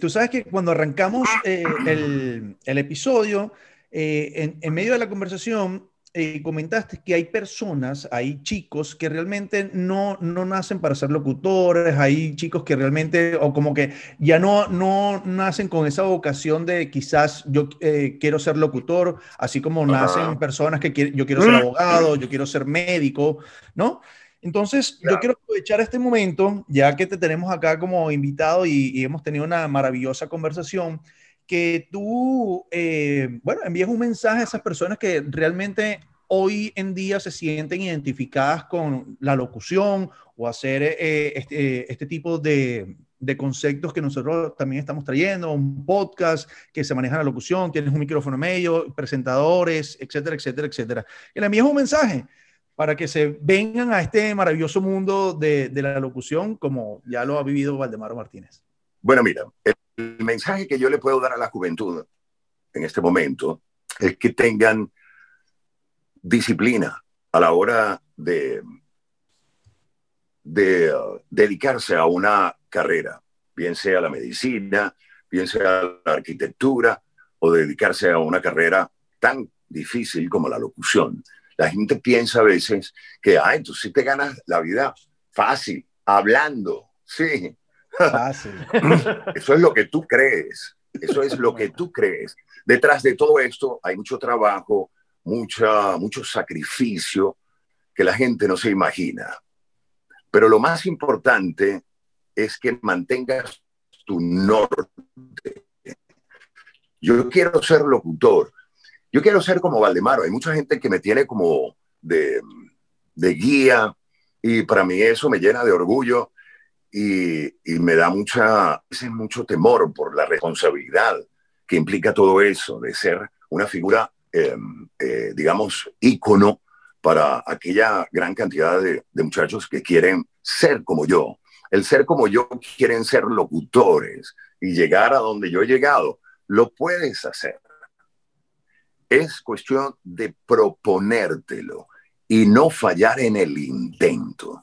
tú sabes que cuando arrancamos el episodio, en medio de la conversación, comentaste que hay personas, hay chicos que realmente no nacen para ser locutores, hay chicos que realmente, o como que ya no nacen con esa vocación de quizás yo quiero ser locutor, así como nacen personas que yo quiero ser abogado, yo quiero ser médico, ¿no? Entonces, claro, yo quiero aprovechar este momento, ya que te tenemos acá como invitado y hemos tenido una maravillosa conversación, que tú, envías un mensaje a esas personas que realmente hoy en día se sienten identificadas con la locución o hacer este tipo de conceptos que nosotros también estamos trayendo, un podcast que se maneja la locución, tienes un micrófono medio, presentadores, etcétera, etcétera, etcétera. Que le envíes un mensaje para que se vengan a este maravilloso mundo de la locución, como ya lo ha vivido Valdemaro Martínez. Bueno, mira, el mensaje que yo le puedo dar a la juventud en este momento es que tengan disciplina a la hora de dedicarse a una carrera, bien sea la medicina, bien sea la arquitectura, o dedicarse a una carrera tan difícil como la locución. La gente piensa a veces que, entonces sí te ganas la vida fácil, hablando, sí. Fácil. Eso es lo que tú crees, eso es lo que tú crees. Detrás de todo esto hay mucho trabajo, mucho sacrificio que la gente no se imagina. Pero lo más importante es que mantengas tu norte. Yo quiero ser locutor, yo quiero ser como Valdemaro. Hay mucha gente que me tiene como de guía y para mí eso me llena de orgullo. Y me da mucho temor por la responsabilidad que implica todo eso, de ser una figura, digamos, ícono para aquella gran cantidad de muchachos que quieren ser como yo. El ser como yo quieren ser locutores y llegar a donde yo he llegado. Lo puedes hacer. Es cuestión de proponértelo y no fallar en el intento.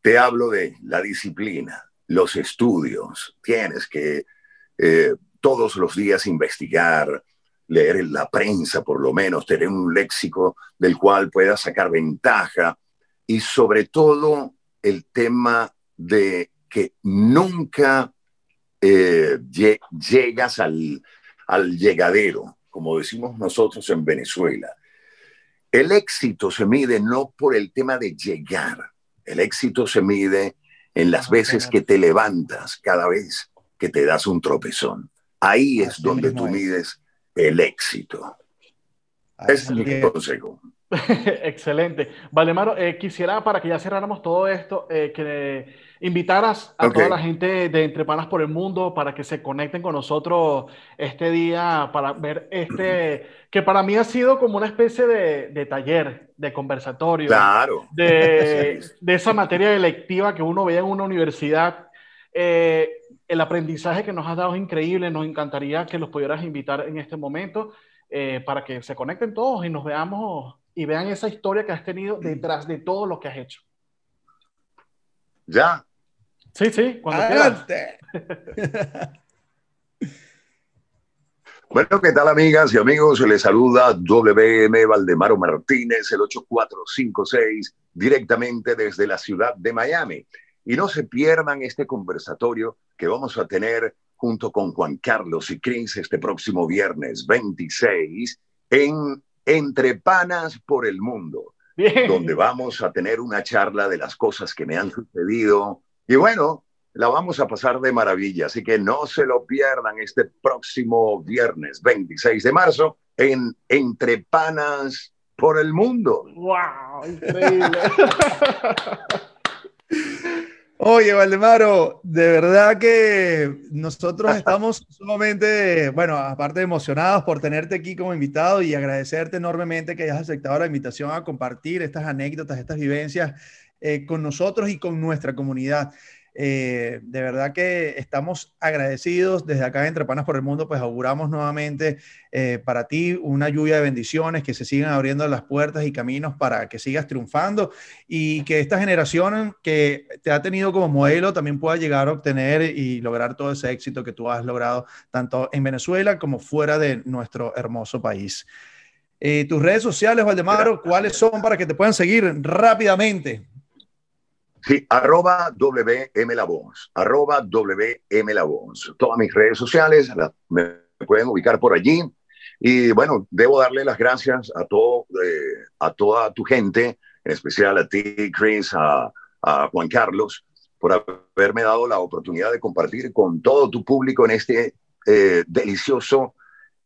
Te hablo de la disciplina, los estudios. Tienes que todos los días investigar, leer la prensa por lo menos, tener un léxico del cual puedas sacar ventaja. Y sobre todo el tema de que nunca llegas al llegadero, como decimos nosotros en Venezuela. El éxito se mide no por el tema de llegar. El éxito se mide en las veces que te levantas, cada vez que te das un tropezón. Ahí es donde tú mides el éxito. Ese es mi consejo. Excelente. Valdemaro, quisiera, para que ya cerráramos todo esto, que invitaras a toda la gente de Entre Panas por el Mundo para que se conecten con nosotros este día para ver este, que para mí ha sido como una especie de taller, de conversatorio, de esa materia electiva que uno veía en una universidad. El aprendizaje que nos has dado es increíble, nos encantaría que los pudieras invitar en este momento para que se conecten todos y nos veamos y vean esa historia que has tenido detrás de todo lo que has hecho. ¿Ya? Sí, sí, cuando adelante. Quieras. Bueno, ¿qué tal, amigas y amigos? Les saluda WM Valdemaro Martínez, el 8456, directamente desde la ciudad de Miami. Y no se pierdan este conversatorio que vamos a tener junto con Juan Carlos y Chris este próximo viernes 26 en Entre Panas por el Mundo, bien, donde vamos a tener una charla de las cosas que me han sucedido. Y bueno, la vamos a pasar de maravilla, así que no se lo pierdan este próximo viernes 26 de marzo en Entre Panas por el Mundo. ¡Wow! Increíble. Oye, Valdemaro, de verdad que nosotros estamos sumamente, bueno, aparte emocionados por tenerte aquí como invitado y agradecerte enormemente que hayas aceptado la invitación a compartir estas anécdotas, estas vivencias con nosotros y con nuestra comunidad. De verdad que estamos agradecidos desde acá de Entre Panas por el Mundo, pues auguramos nuevamente para ti una lluvia de bendiciones, que se sigan abriendo las puertas y caminos para que sigas triunfando y que esta generación que te ha tenido como modelo también pueda llegar a obtener y lograr todo ese éxito que tú has logrado tanto en Venezuela como fuera de nuestro hermoso país. Tus redes sociales, Valdemaro, ¿cuáles son para que te puedan seguir rápidamente? Sí, @WM La Voz, todas mis redes sociales me pueden ubicar por allí. Y bueno, debo darle las gracias a toda tu gente, en especial a ti, Chris, a Juan Carlos, por haberme dado la oportunidad de compartir con todo tu público en este delicioso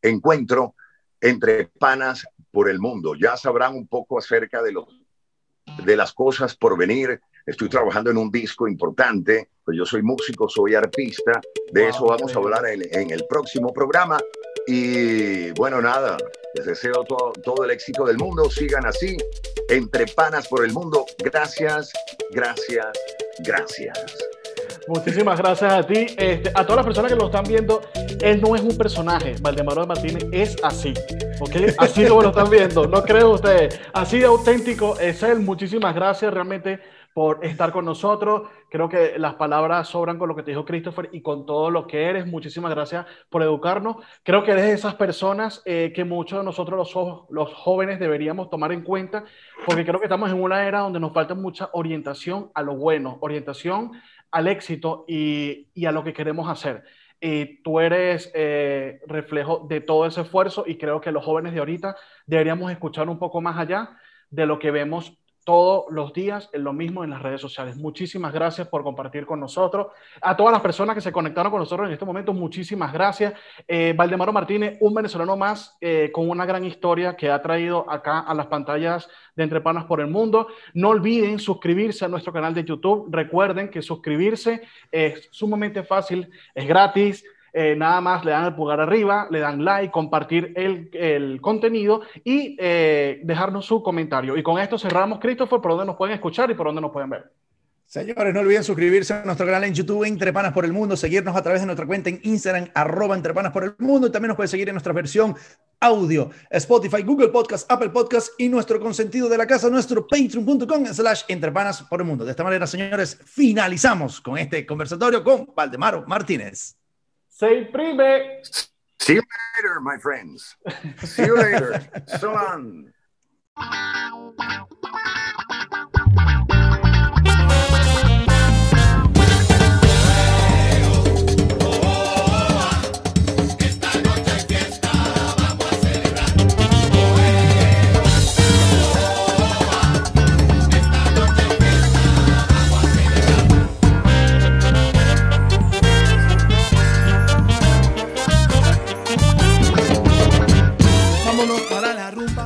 encuentro Entre Panas por el Mundo. Ya sabrán un poco acerca de las cosas por venir. Estoy trabajando en un disco importante, pues yo soy músico, soy artista, de eso vamos a hablar en el próximo programa. Y bueno, nada, les deseo todo el éxito del mundo, sigan así, Entre Panas por el Mundo. Gracias, gracias, gracias. Muchísimas gracias a ti, a todas las personas que lo están viendo. Él no es un personaje, Valdemaro Martínez es así, ¿ok? Así como lo están viendo, no creen ustedes, así de auténtico es él. Muchísimas gracias realmente por estar con nosotros. Creo que las palabras sobran con lo que te dijo Christopher y con todo lo que eres. Muchísimas gracias por educarnos. Creo que eres de esas personas que muchos de nosotros los jóvenes deberíamos tomar en cuenta, porque creo que estamos en una era donde nos falta mucha orientación a lo bueno, orientación al éxito y a lo que queremos hacer. Y tú eres reflejo de todo ese esfuerzo y creo que los jóvenes de ahorita deberíamos escuchar un poco más allá de lo que vemos todos los días, lo mismo en las redes sociales. Muchísimas gracias por compartir con nosotros. A todas las personas que se conectaron con nosotros en este momento, muchísimas gracias. Valdemaro Martínez, un venezolano más con una gran historia que ha traído acá a las pantallas de Entre Panas por el Mundo. No olviden suscribirse a nuestro canal de YouTube. Recuerden que suscribirse es sumamente fácil, es gratis. Nada más le dan el pulgar arriba, le dan like, compartir el contenido y dejarnos su comentario. Y con esto cerramos, Christopher, por dónde nos pueden escuchar y por dónde nos pueden ver. Señores, no olviden suscribirse a nuestro canal en YouTube Entre Panas por el Mundo, seguirnos a través de nuestra cuenta en Instagram, @EntrePanasPorElMundo, y también nos pueden seguir en nuestra versión audio, Spotify, Google Podcast, Apple Podcast y nuestro consentido de la casa, nuestro patreon.com/EntrePanasPorElMundo. De esta manera, señores, finalizamos con este conversatorio con Valdemaro Martínez. Say prime. See you later, my friends. See you later. So long.